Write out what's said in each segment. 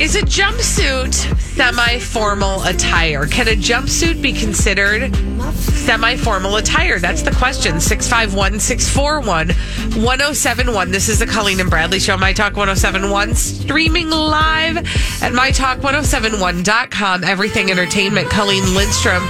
Is a jumpsuit semi-formal attire? Can a jumpsuit be considered semi-formal attire? That's the question. 651-641-1071. This is the Colleen and Bradley Show, My Talk 1071, streaming live at mytalk1071.com. Everything Entertainment, Colleen Lindstrom,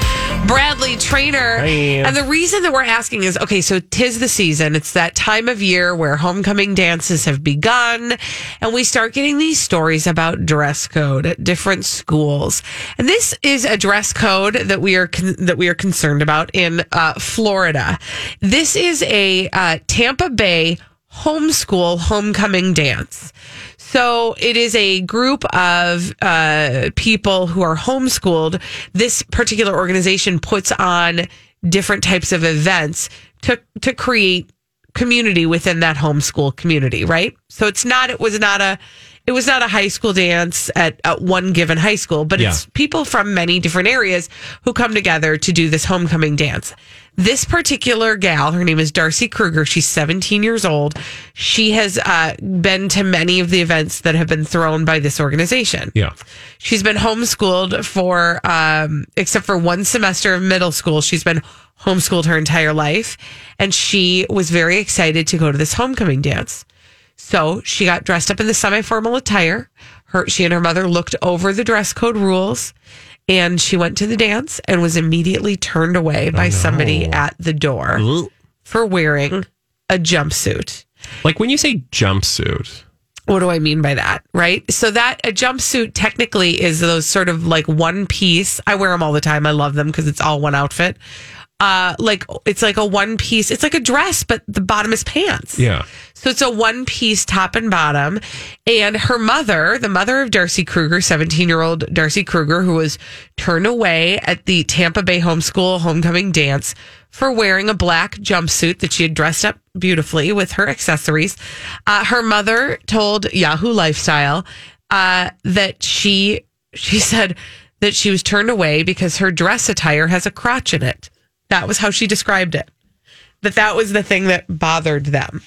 Bradley Traynor. And the reason that we're asking is, okay, so 'tis the season. It's that time of year where homecoming dances have begun, and we start getting these stories about dress code at different schools. And this is a dress code that we are concerned about in Florida. This is a Tampa Bay Homeschool Homecoming Dance. So it is a group of people who are homeschooled. This particular organization puts on different types of events to create community within that homeschool community, right? So it was not a high school dance at one given high school, but it's people from many different areas who come together to do this homecoming dance. This particular gal, her name is Darcy Kruger. She's 17 years old. She has been to many of the events that have been thrown by this organization. Yeah. She's been homeschooled for, except for one semester of middle school, she's been homeschooled her entire life. And she was very excited to go to this homecoming dance. So she got dressed up in the semi-formal attire. She and her mother looked over the dress code rules, and she went to the dance and was immediately turned away by somebody at the door for wearing a jumpsuit. Like, when you say jumpsuit, what do I mean by that, right? So that a jumpsuit technically is those sort of like one piece. I wear them all the time. I love them because it's all one outfit. Like, it's like a one piece, it's like a dress, but the bottom is pants. Yeah. So it's a one piece top and bottom. And her mother, the mother of Darcy Kruger, 17-year-old Darcy Kruger, who was turned away at the Tampa Bay Homeschool Homecoming Dance for wearing a black jumpsuit that she had dressed up beautifully with her accessories. Her mother told Yahoo Lifestyle, that she said that she was turned away because her dress attire has a crotch in it. That was how she described it. That was the thing that bothered them.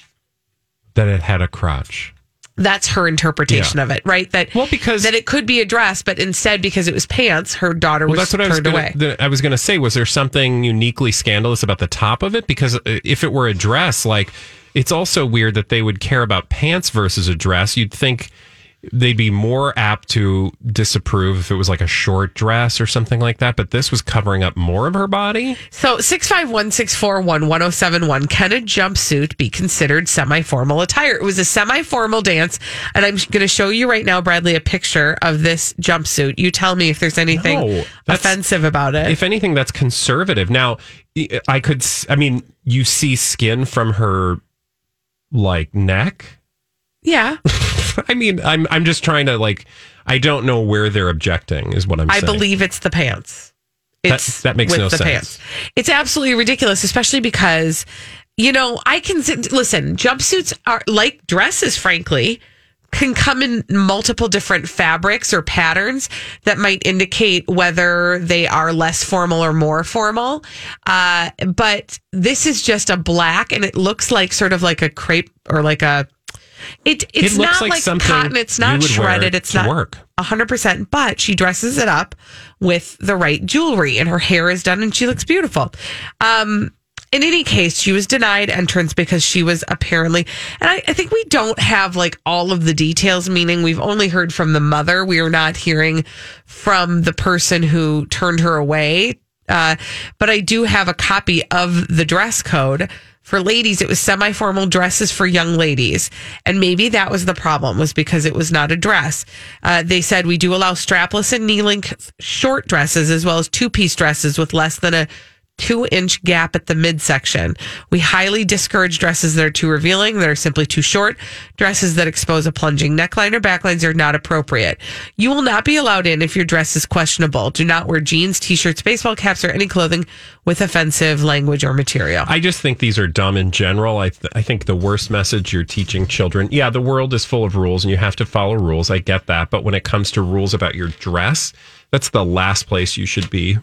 That it had a crotch. That's her interpretation of it, right? Because it could be a dress, but instead, because it was pants, her daughter was turned away. I was going to say, was there something uniquely scandalous about the top of it? Because if it were a dress, like, it's also weird that they would care about pants versus a dress. You'd think they'd be more apt to disapprove if it was like a short dress or something like that, but this was covering up more of her body. So 651-641-1071, can a jumpsuit be considered semi-formal attire? It was a semi-formal dance, and I'm going to show you right now, Bradley, a picture of this jumpsuit. You tell me if there's anything offensive about it. If anything, that's conservative. Now, you see skin from her, like, neck? Yeah. I mean, I'm just trying to, like, I don't know where they're objecting is what I'm saying. I believe it's the pants. That makes no sense. Pants. It's absolutely ridiculous, especially because, you know, listen, jumpsuits are like dresses, frankly, can come in multiple different fabrics or patterns that might indicate whether they are less formal or more formal. But this is just a black, and it looks like sort of like a crepe or like a... It's not like cotton, it's not shredded, it's not work. 100%, but she dresses it up with the right jewelry, and her hair is done, and she looks beautiful. In any case, she was denied entrance because she was apparently, and I think we don't have like all of the details, meaning we've only heard from the mother. We are not hearing from the person who turned her away. But I do have a copy of the dress code. For ladies, it was semi-formal dresses for young ladies. And maybe that was the problem, was because it was not a dress. They said, we do allow strapless and knee-length short dresses, as well as two-piece dresses with less than a 2-inch gap at the midsection. We highly discourage dresses that are too revealing, that are simply too short. Dresses that expose a plunging neckline or backlines are not appropriate. You will not be allowed in if your dress is questionable. Do not wear jeans, t-shirts, baseball caps, or any clothing with offensive language or material. I just think these are dumb in general. I think the worst message you're teaching children, yeah, the world is full of rules and you have to follow rules. I get that. But when it comes to rules about your dress, that's the last place you should be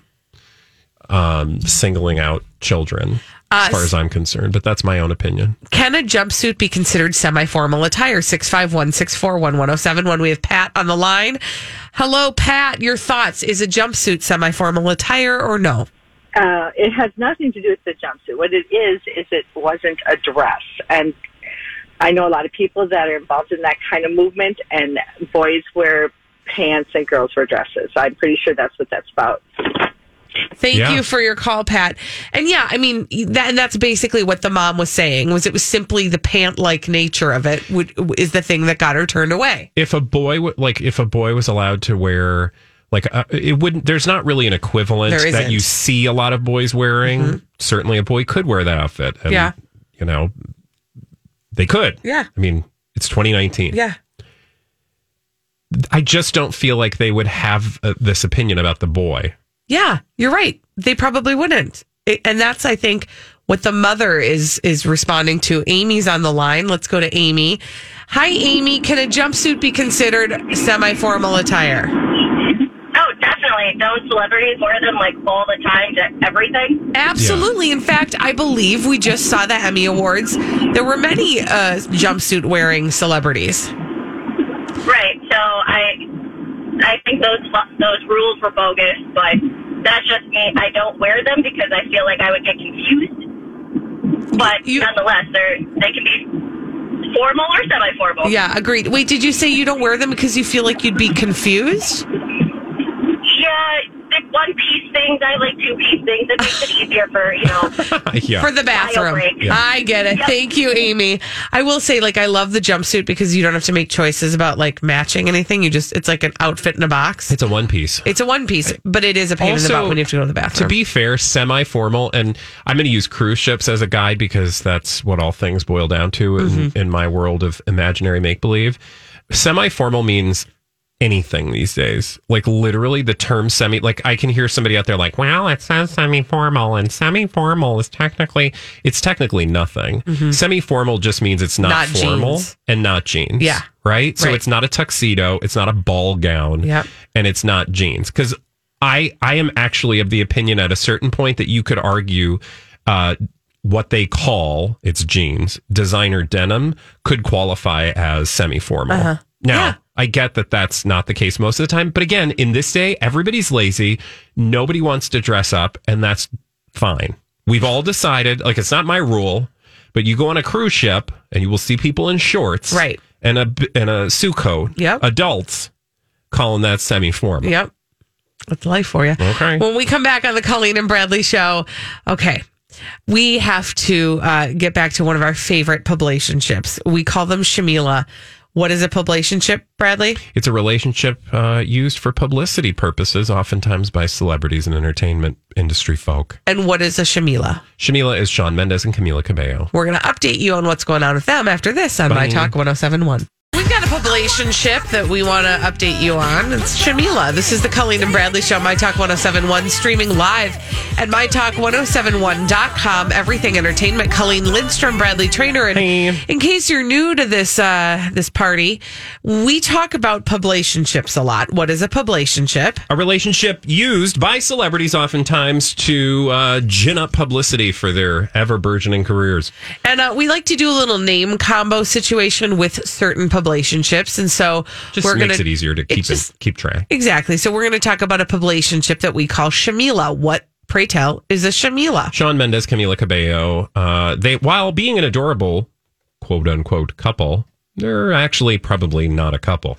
singling out children, as far as I'm concerned. But that's my own opinion. Can a jumpsuit be considered semi-formal attire? 651-641-1071. We have Pat on the line. Hello, Pat. Your thoughts. Is a jumpsuit semi-formal attire or no? It has nothing to do with the jumpsuit. What it is it wasn't a dress. And I know a lot of people that are involved in that kind of movement, and boys wear pants and girls wear dresses. I'm pretty sure that's what that's about. Thank you for your call, Pat. And yeah, I mean, that's basically what the mom was saying, was it was simply the pant-like nature of it is the thing that got her turned away. If a boy was allowed to wear... it wouldn't. There's not really an equivalent that you see a lot of boys wearing. Mm-hmm. Certainly, a boy could wear that outfit. And, yeah, you know, they could. Yeah, I mean, it's 2019. Yeah, I just don't feel like they would have this opinion about the boy. Yeah, you're right. They probably wouldn't, and that's, I think, what the mother is responding to. Amy's on the line. Let's go to Amy. Hi, Amy. Can a jumpsuit be considered semi-formal attire? Don't celebrities wear them like all the time to everything? Absolutely. Yeah. In fact, I believe we just saw the Emmy Awards. There were many jumpsuit wearing celebrities. Right. So I think those rules were bogus, but that's just me. I don't wear them because I feel like I would get confused. But nonetheless, they can be formal or semi-formal. Yeah, agreed. Wait, did you say you don't wear them because you feel like you'd be confused? Yeah, the one-piece things, I like two-piece things. It makes it easier for, for the bathroom. Yeah. I get it. Yep. Thank you, Amy. I will say, I love the jumpsuit because you don't have to make choices about, matching anything. You just, it's like an outfit in a box. It's a one-piece. But it is a pain in the butt when you have to go to the bathroom. To be fair, semi-formal, and I'm going to use cruise ships as a guide because that's what all things boil down to in my world of imaginary make-believe. Semi-formal means... anything these days, literally the term semi, I can hear somebody out there well, it says semi-formal and semi-formal is technically nothing. Mm-hmm. Semi-formal just means it's not formal jeans. And not jeans. Yeah. Right. So it's not a tuxedo. It's not a ball gown. Yep. And it's not jeans. Cause I am actually of the opinion at a certain point that you could argue, what they call it's jeans, designer denim could qualify as semi-formal. Uh-huh. Now, I get that that's not the case most of the time. But again, in this day, everybody's lazy. Nobody wants to dress up, and that's fine. We've all decided, it's not my rule, but you go on a cruise ship, and you will see people in shorts and a suit coat, adults, calling that semi-formal. Yep. That's life for you. Okay. When we come back on the Colleen and Bradley Show, we have to get back to one of our favorite publationships. We call them Shamila. What is a publicationship, Bradley? It's a relationship used for publicity purposes, oftentimes by celebrities and entertainment industry folk. And what is a Shamila? Shamila is Shawn Mendes and Camila Cabello. We're going to update you on what's going on with them after this on My Talk 1071. We've got a publicationship that we want to update you on. It's Shamila. This is the Colleen and Bradley Show, My Talk 1071, streaming live at mytalk1071.com. Everything Entertainment. Colleen Lindstrom, Bradley Traynor. And in case you're new to this this party, we talk about publicationships a lot. What is a publicationship? A relationship used by celebrities oftentimes to gin up publicity for their ever burgeoning careers. And we like to do a little name combo situation with certain publicationships. And so just we're makes it easier to keep track. Exactly. So we're going to talk about a publicationship that we call Shamila. What pray tell, is a Shamila. Shawn Mendes, Camila Cabello. They, while being an adorable, quote unquote, couple, they're actually probably not a couple.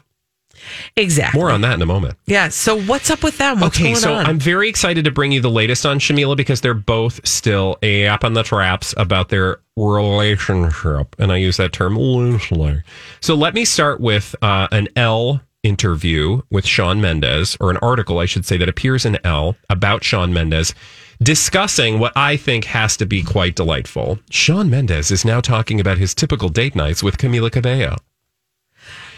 Exactly. More on that in a moment. Yeah. So what's up with them? What's going on? I'm very excited to bring you the latest on Shamila because they're both still up on the traps about their relationship. And I use that term loosely. So let me start with an L interview with Shawn Mendes, or an article, I should say, that appears in L about Shawn Mendes discussing what I think has to be quite delightful. Shawn Mendes is now talking about his typical date nights with Camila Cabello.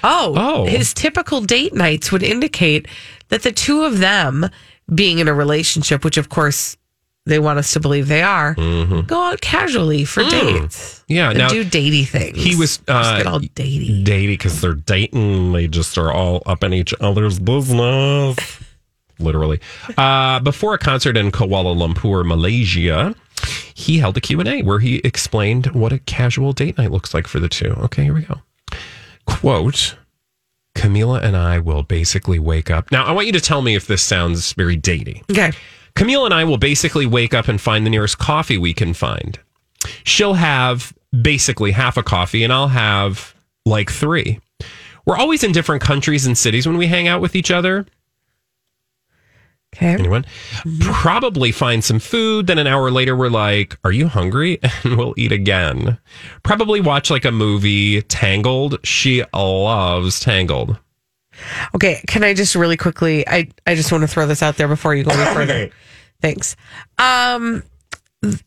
Oh, his typical date nights would indicate that the two of them being in a relationship, which of course they want us to believe they are, go out casually for dates. Yeah, now do datey things. He was just get all datey, datey because they're dating. They just are all up in each other's business, literally. Before a concert in Kuala Lumpur, Malaysia, he held a Q&A where he explained what a casual date night looks like for the two. Okay, here we go. Quote, Camila and I will basically wake up. Now, I want you to tell me if this sounds very datey. Okay. Camila and I will basically wake up and find the nearest coffee we can find. She'll have basically half a coffee and I'll have like three. We're always in different countries and cities when we hang out with each other. Okay. Anyone? Probably find some food. Then an hour later, we're like, are you hungry? And we'll eat again. Probably watch like a movie, Tangled. She loves Tangled. Okay. Can I just really quickly, I just want to throw this out there before you go any further. Thanks.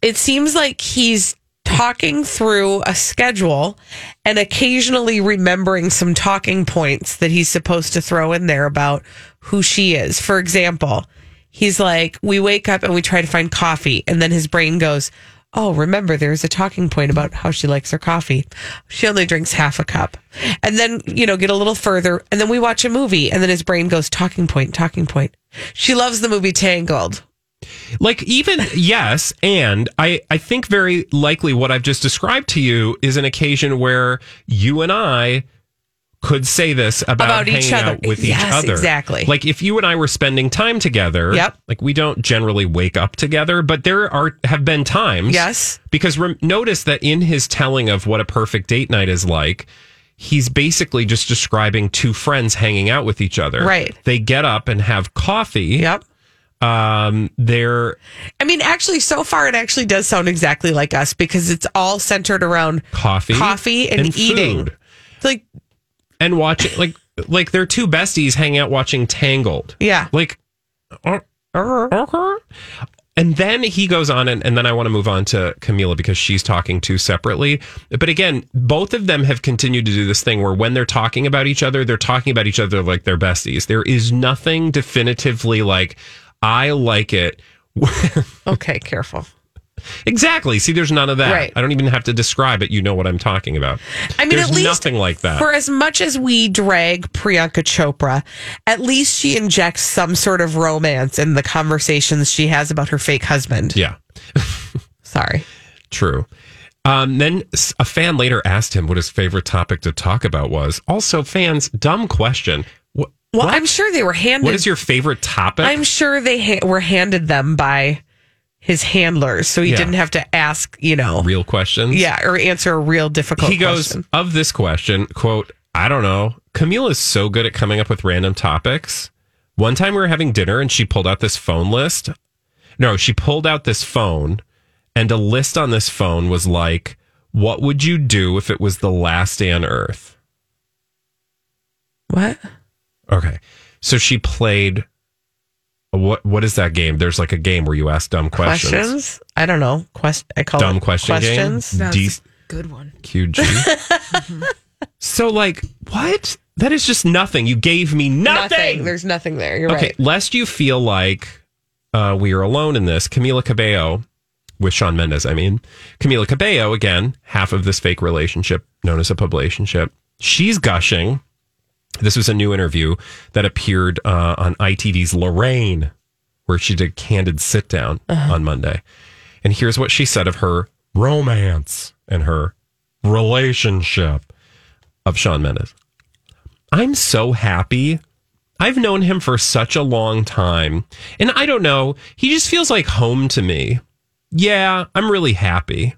It seems like he's talking through a schedule and occasionally remembering some talking points that he's supposed to throw in there about who she is. For example, he's like, we wake up and we try to find coffee. And then his brain goes, oh, remember, there's a talking point about how she likes her coffee. She only drinks half a cup. And then, you know, get a little further. And then we watch a movie. And then his brain goes, talking point, talking point. She loves the movie Tangled. Like, even, yes, and I think very likely what I've just described to you is an occasion where you and I could say this about hanging out with each other. Exactly. Like if you and I were spending time together, like we don't generally wake up together, but there have been times. Yes. Because notice that in his telling of what a perfect date night is like, he's basically just describing two friends hanging out with each other. Right. They get up and have coffee. Yep. I mean, actually, so far it actually does sound exactly like us because it's all centered around coffee and eating. Food. It's like, and watching, like their two besties hang out watching Tangled. Yeah. Like, and then he goes on, and then I want to move on to Camila because she's talking too separately. But again, both of them have continued to do this thing where when they're talking about each other like they're besties. There is nothing definitively like, I like it. Okay, careful. Exactly. See, there's none of that. Right. I don't even have to describe it. You know what I'm talking about. I mean, there's at least nothing like that. For as much as we drag Priyanka Chopra, at least she injects some sort of romance in the conversations she has about her fake husband. Yeah. Sorry. True. Then a fan later asked him what his favorite topic to talk about was. Also, fans, dumb question. Well, I'm sure they were handed. What is your favorite topic? I'm sure they were handed them by his handlers, so he didn't have to ask, real questions. Yeah, or answer a real difficult question. He goes, of this question, quote, I don't know. Camila is so good at coming up with random topics. One time we were having dinner and she pulled out this phone list. No, she pulled out this phone, and a list on this phone was like, what would you do if it was the last day on Earth? What? Okay. So she played what is that game? There's like a game where you ask dumb questions. I don't know. I call dumb it question questions. Game. That's a good one. QG. So like, what? That is just nothing. You gave me nothing. There's nothing there. You're right. Okay, lest you feel like we are alone in this, Camila Cabello with Shawn Mendes, I mean. Camila Cabello, again, half of this fake relationship known as a publicationship. She's gushing. This was a new interview that appeared on ITV's Lorraine, where she did a candid sit-down on Monday. And here's what she said of her romance and her relationship of Shawn Mendes. I'm so happy I've known him for such a long time, and I don't know, he just feels like home to me. Yeah, I'm really happy.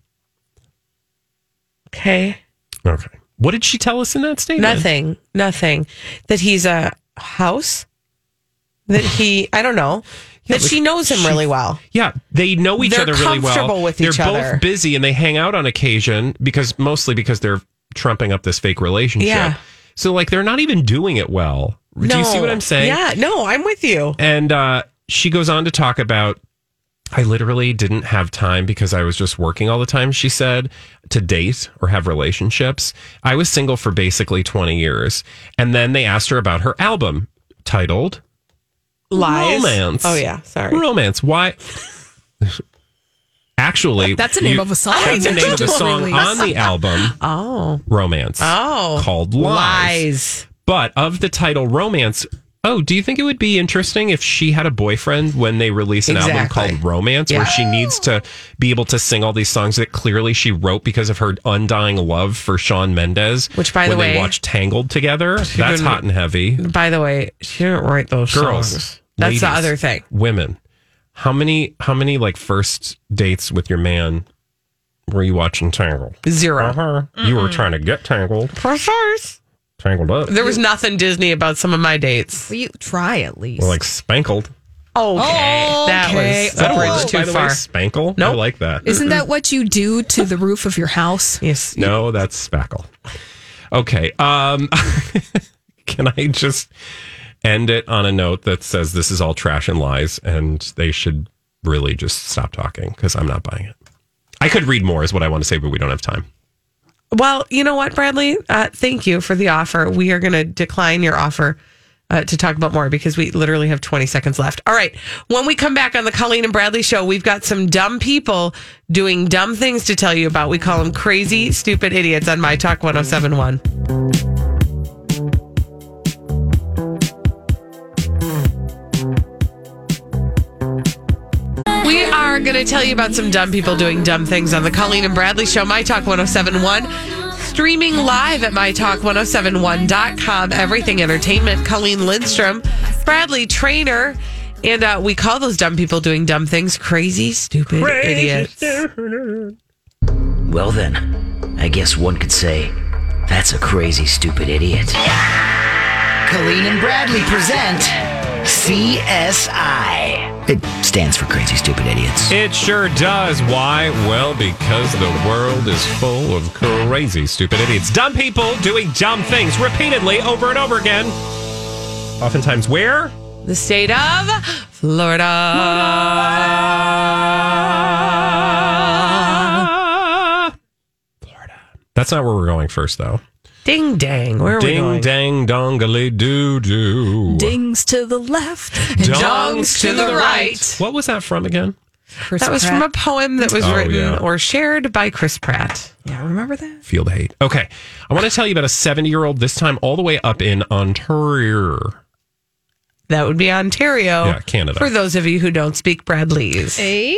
Okay. Okay. What did she tell us in that statement? Nothing. That he's a house. That he, I don't know. Yeah, that like she knows him really well. Yeah, they know each other really well. They're comfortable with each other. They're both busy and they hang out on occasion mostly because they're trumping up this fake relationship. Yeah. So like they're not even doing it well. No. Do you see what I'm saying? Yeah, no, I'm with you. And she goes on to talk about, I literally didn't have time because I was just working all the time, she said, to date or have relationships. I was single for basically 20 years. And then they asked her about her album titled Lies. Romance. Oh, yeah. Sorry. Romance. Why? Actually, that's the name of a song. That's the name of a song on the album. Oh. Romance. Oh. Called Lies. But of the title Romance, do you think it would be interesting if she had a boyfriend when they release an album called Romance, where she needs to be able to sing all these songs that clearly she wrote because of her undying love for Shawn Mendes, which, by the way, when they watched Tangled together, that's hot and heavy. By the way, she didn't write those songs. That's the other thing. Women. How many like first dates with your man were you watching Tangled? Zero. Uh-huh. You were trying to get tangled. For sure. Tangled up. There was nothing Disney about some of my dates. Well, you try at least. Well, like Spankled. Okay. That was too far. Spankle? No, nope. I like that. Isn't that what you do to the roof of your house? Yes. No, that's spackle. Okay. Can I just end it on a note that says this is all trash and lies and they should really just stop talking because I'm not buying it. I could read more is what I want to say, but we don't have time. Well, you know what, Bradley? Thank you for the offer. We are going to decline your offer to talk about more because we literally have 20 seconds left. All right. When we come back on the Colleen and Bradley show, we've got some dumb people doing dumb things to tell you about. We call them crazy, stupid idiots on My Talk 1071. Going to tell you about some dumb people doing dumb things on the Colleen and Bradley show, My Talk 1071, streaming live at mytalk1071.com. Everything Entertainment, Colleen Lindstrom, Bradley Traynor, and we call those dumb people doing dumb things crazy, stupid idiots. Well then, I guess one could say that's a crazy, stupid idiot. Yeah! Colleen and Bradley present CSI. It stands for Crazy Stupid Idiots. It sure does. Why? Well, because the world is full of crazy stupid idiots. Dumb people doing dumb things repeatedly over and over again. Oftentimes where? The state of Florida. That's not where we're going first, though. Ding dang, where are we going? Ding dang dongly doo doo. Dings to the left, and dongs to the right. What was that from again? Chris Pratt. From a poem that was written or shared by Chris Pratt. Yeah, remember that? Feel the hate. Okay, I want to tell you about a 70-year-old, this time all the way up in Ontario. That would be Ontario. Yeah, Canada. For those of you who don't speak Bradleys. Eh?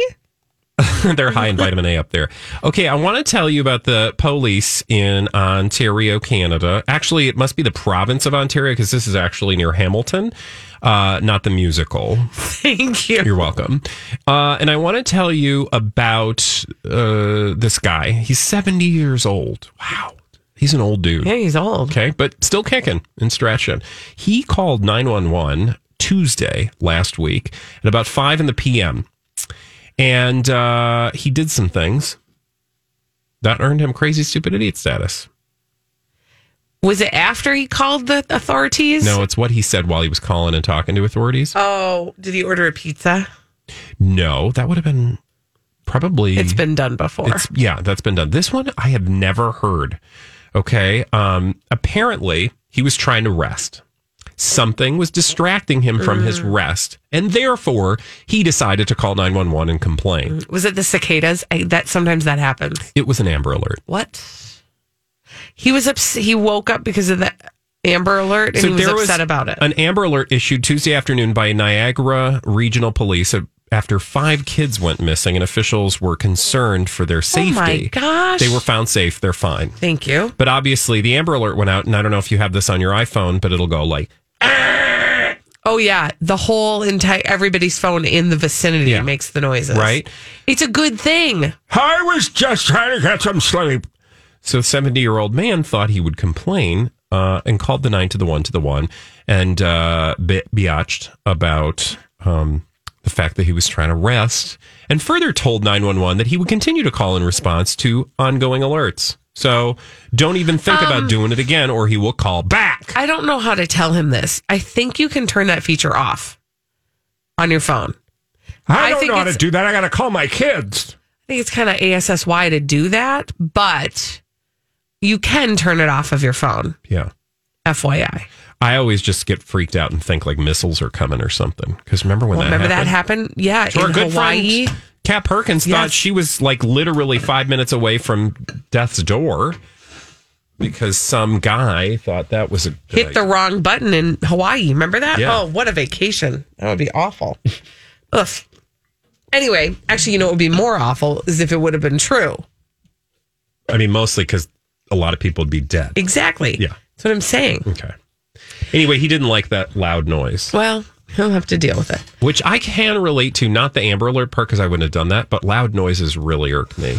They're high in vitamin A up there. Okay, I want to tell you about the police in Ontario, Canada. Actually, it must be the province of Ontario because this is actually near Hamilton, not the musical. Thank you. You're welcome. And I want to tell you about this guy. He's 70 years old. Wow. He's an old dude. Yeah, he's old. Okay, but still kicking and stretching. He called 911 Tuesday last week at about 5 in the p.m., and he did some things that earned him crazy, stupid idiot status. Was it after he called the authorities? No, it's what he said while he was calling and talking to authorities. Oh, did he order a pizza? No, that would have been probably... It's been done before. Yeah, that's been done. This one I have never heard. Okay. Apparently, he was trying to rest. Something was distracting him from his rest, and therefore he decided to call 911 and complain. Was it the cicadas? That sometimes that happens. It was an Amber Alert. What? He was upset. He woke up because of the Amber Alert, and so he was upset about it. An Amber Alert issued Tuesday afternoon by Niagara Regional Police after 5 kids went missing, and officials were concerned for their safety. Oh my gosh. They were found safe. They're fine. Thank you. But obviously, the Amber Alert went out, and I don't know if you have this on your iPhone, but it'll go like... Oh, yeah. The whole entire, everybody's phone in the vicinity makes the noises. Right. It's a good thing. I was just trying to get some sleep. So 70-year-old man thought he would complain and called the 911 and biatched about the fact that he was trying to rest, and further told 911 that he would continue to call in response to ongoing alerts. So don't even think about doing it again, or he will call back. I don't know how to tell him this. I think you can turn that feature off on your phone. I don't know how to do that. I got to call my kids. I think it's kind of ASSY to do that, but you can turn it off of your phone. Yeah. FYI. I always just get freaked out and think like missiles are coming or something. Because remember when that happened? Yeah, to in our good Hawaii. Friend, Cap Perkins thought she was like literally 5 minutes away from death's door because some guy thought that was a... Hit the wrong button in Hawaii. Remember that? Yeah. Oh, what a vacation. That would be awful. Ugh. Anyway, actually, you know what would be more awful is if it would have been true. I mean, mostly because a lot of people would be dead. Exactly. Yeah. That's what I'm saying. Okay. Anyway, he didn't like that loud noise. Well, he'll have to deal with it. Which I can relate to, not the Amber Alert part, because I wouldn't have done that, but loud noises really irk me.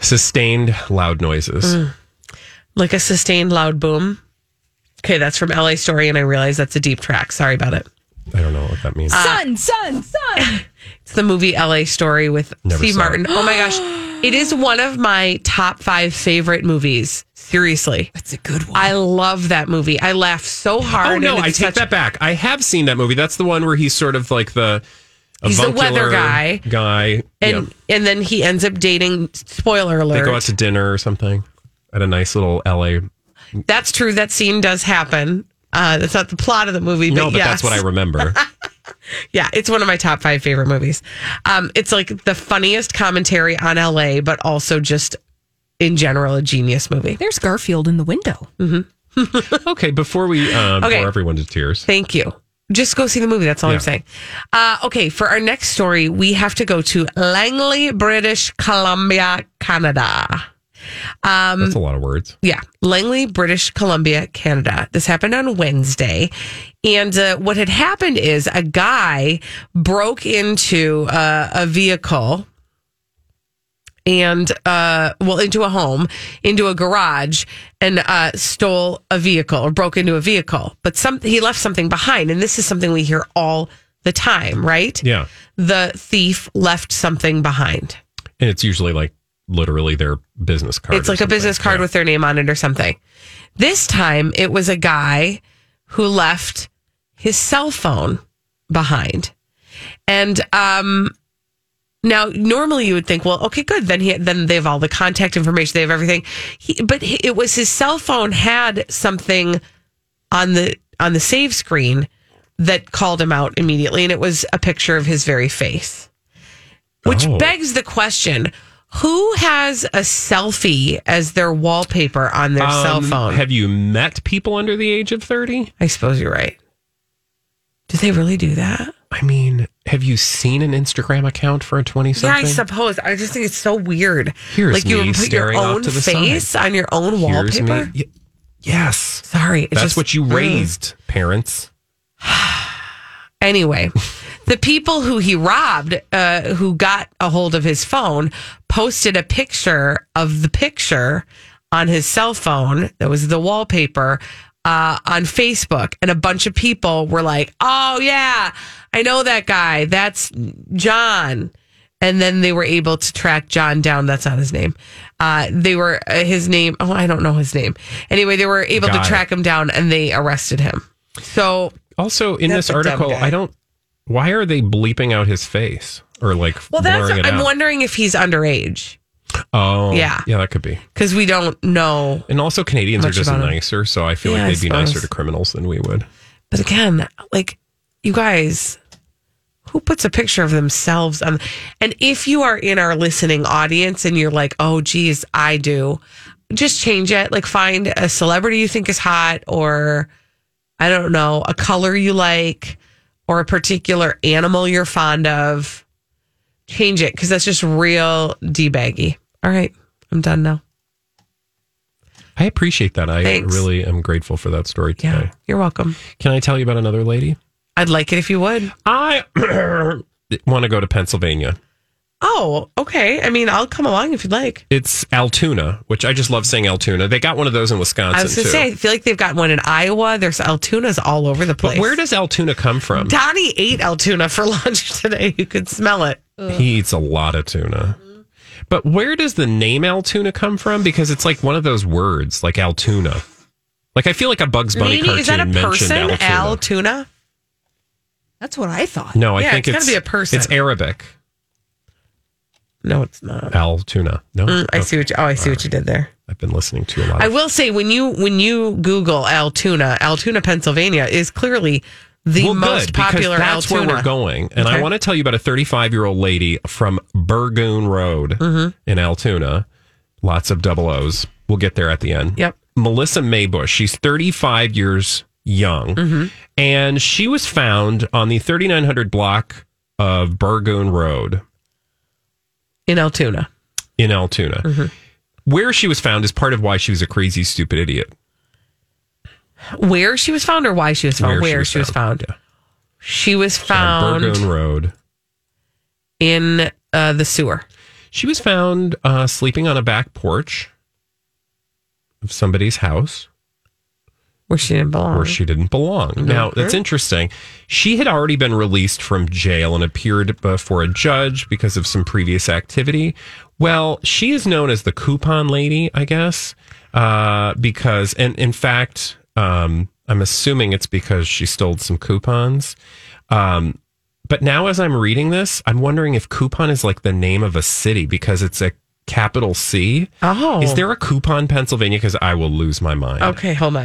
Sustained loud noises. Like a sustained loud boom. Okay, that's from L.A. Story, and I realize that's a deep track. Sorry about it. I don't know what that means. Sun! It's the movie L.A. Story with Steve Martin. Oh, my gosh. It is one of my top 5 favorite movies. Seriously. That's a good one. I love that movie. I laugh so hard. Oh, no, I take that back. I have seen that movie. That's the one where he's sort of like the... He's the weather guy. And and then he ends up dating, spoiler alert. They go out to dinner or something at a nice little L.A. That's true. That scene does happen. That's not the plot of the movie, but that's what I remember. Yeah, it's one of my top 5 favorite movies. It's like the funniest commentary on LA, but also just in general a genius movie. There's Garfield in the window. Mm-hmm. Okay, before we bore everyone to tears. Thank you. Just go see the movie. That's all I'm saying. Okay, for our next story, we have to go to Langley, British Columbia, Canada. That's a lot of words. Yeah. Langley, British Columbia, Canada. This happened on Wednesday. And what had happened is a guy broke into a vehicle and, into a home, into a garage, and stole a vehicle or broke into a vehicle. But he left something behind. And this is something we hear all the time, right? Yeah. The thief left something behind. And it's usually like, literally their business card. It's like a business card with their name on it or something. This time it was a guy who left his cell phone behind. And now normally you would think, well, okay, good. Then they have all the contact information. They have everything. It was his cell phone had something on the save screen that called him out immediately. And it was a picture of his very face, which begs the question, who has a selfie as their wallpaper on their cell phone? Have you met people under the age of 30? I suppose you're right. Do they really do that? I mean, have you seen an Instagram account for a 20-something? Yeah, I suppose. I just think it's so weird. Here's like you put your own face on your own wallpaper? Yes. Sorry. That's what you raised, parents. Anyway, the people who he robbed, who got a hold of his phone, posted a picture of the picture on his cell phone that was the wallpaper on Facebook. And a bunch of people were like, oh, yeah, I know that guy. That's John. And then they were able to track John down. That's not his name. His name. Oh, I don't know his name. Anyway, they were able to track him down and they arrested him. So... Also, in this article, why are they bleeping out his face or like blurring it out? I'm wondering if he's underage. Oh, yeah. Yeah, that could be. Because we don't know. And also Canadians are just nicer. So I feel like they'd be nicer to criminals than we would. But again, like you guys, who puts a picture of themselves on? And if you are in our listening audience and you're like, oh, geez, I do, just change it. Like find a celebrity you think is hot or... I don't know, a color you like or a particular animal you're fond of. Change it because that's just real D-baggy. All right, I'm done now. I appreciate that. Thanks. Really am grateful for that story today. Yeah, you're welcome. Can I tell you about another lady? I'd like it if you would. I want to go to Pennsylvania. Oh, okay. I mean, I'll come along if you'd like. It's Altoona, which I just love saying Altoona. They got one of those in Wisconsin, I was going to say, I feel like they've got one in Iowa. There's Altoonas all over the place. But where does Altoona come from? Donnie ate Altoona for lunch today. You could smell it. Ugh. He eats a lot of tuna. But where does the name Altoona come from? Because it's like one of those words, like Altoona. Like, I feel like a Bugs Bunny cartoon mentioned Altoona. Is that a person, Altoona? That's what I thought. No, I think it's got to be a person. It's Arabic. No, it's not. Altoona. No. I see what you what you did there. I've been listening to a lot. I will say when you Google Altoona, Pennsylvania is clearly the most popular that's Altoona. That's where we're going. And I want to tell you about a 35-year-old lady from Burgoon Road in Altoona. Lots of double O's. We'll get there at the end. Yep. Melissa Maybush. She's 35 years young. Mm-hmm. And she was found on the 3900 block of Burgoon Road. In Altoona. Mm-hmm. Where she was found is part of why she was a crazy, stupid idiot. Where she was found or why she was found? Where she was found. Yeah. She was found on Burgoon Road. In the sewer. She was found sleeping on a back porch of somebody's house. Where she didn't belong. Mm-hmm. Now, that's interesting. She had already been released from jail and appeared before a judge because of some previous activity. Well, she is known as the Coupon Lady, I guess, because, and in fact, I'm assuming it's because she stole some coupons. But now as I'm reading this, I'm wondering if Coupon is like the name of a city because it's a capital C. Oh. Is there a Coupon, Pennsylvania? Because I will lose my mind. Okay, hold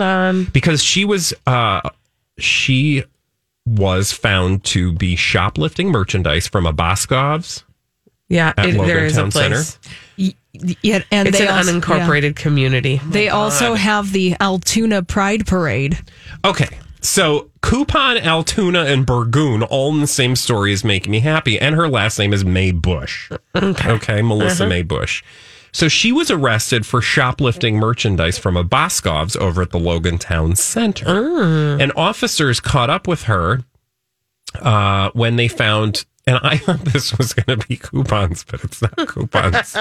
on. Because she was found to be shoplifting merchandise from a Boscov's. Yeah, there is a place. Yeah, and it's an unincorporated community. They also have the Altoona Pride Parade. Okay, so Coupon, Altoona, and Burgoon all in the same story is making me happy. And her last name is May Bush. Okay, Melissa May Bush. So she was arrested for shoplifting merchandise from a Boscov's over at the Logantown Center. And officers caught up with her when they found, and I thought this was going to be coupons, but it's not coupons.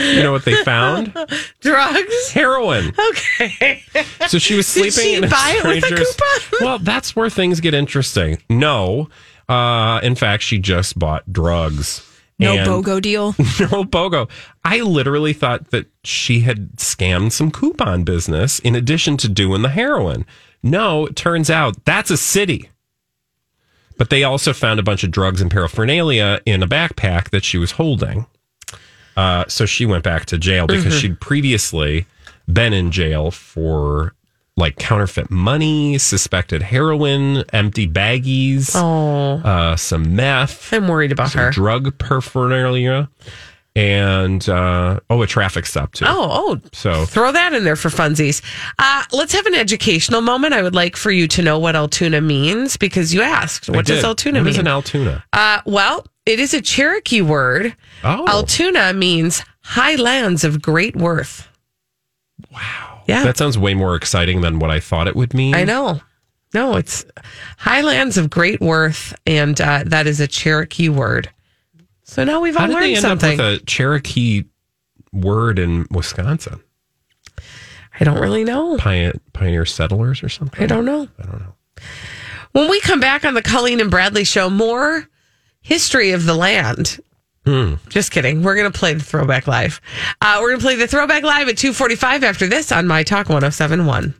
You know what they found? Drugs? Heroin. Okay. So she was sleeping in a stranger's. Did she buy it with a coupon? Well, that's where things get interesting. No. In fact, she just bought drugs. No BOGO deal. I literally thought that she had scammed some coupon business in addition to doing the heroin. No, it turns out that's a city. But they also found a bunch of drugs and paraphernalia in a backpack that she was holding. So she went back to jail because she'd previously been in jail for like counterfeit money, suspected heroin, empty baggies, some meth. I'm worried about her. Drug paraphernalia, and a traffic stop too. So throw that in there for funsies. Let's have an educational moment. I would like for you to know what Altoona means because you asked. What does Altoona mean? What is an Altoona? Well, it is a Cherokee word. Oh. Altoona means high lands of great worth. Wow. Yeah. That sounds way more exciting than what I thought it would mean. I know. No, it's highlands of great worth, and that is a Cherokee word. So now we've all learned something. How did they end up with a Cherokee word in Wisconsin? I don't really know. Pioneer settlers or something? I don't know. When we come back on the Colleen and Bradley Show, more history of the land. Just kidding. We're going to play the Throwback Live. We're going to play the Throwback Live at 2:45 after this on My Talk 1071.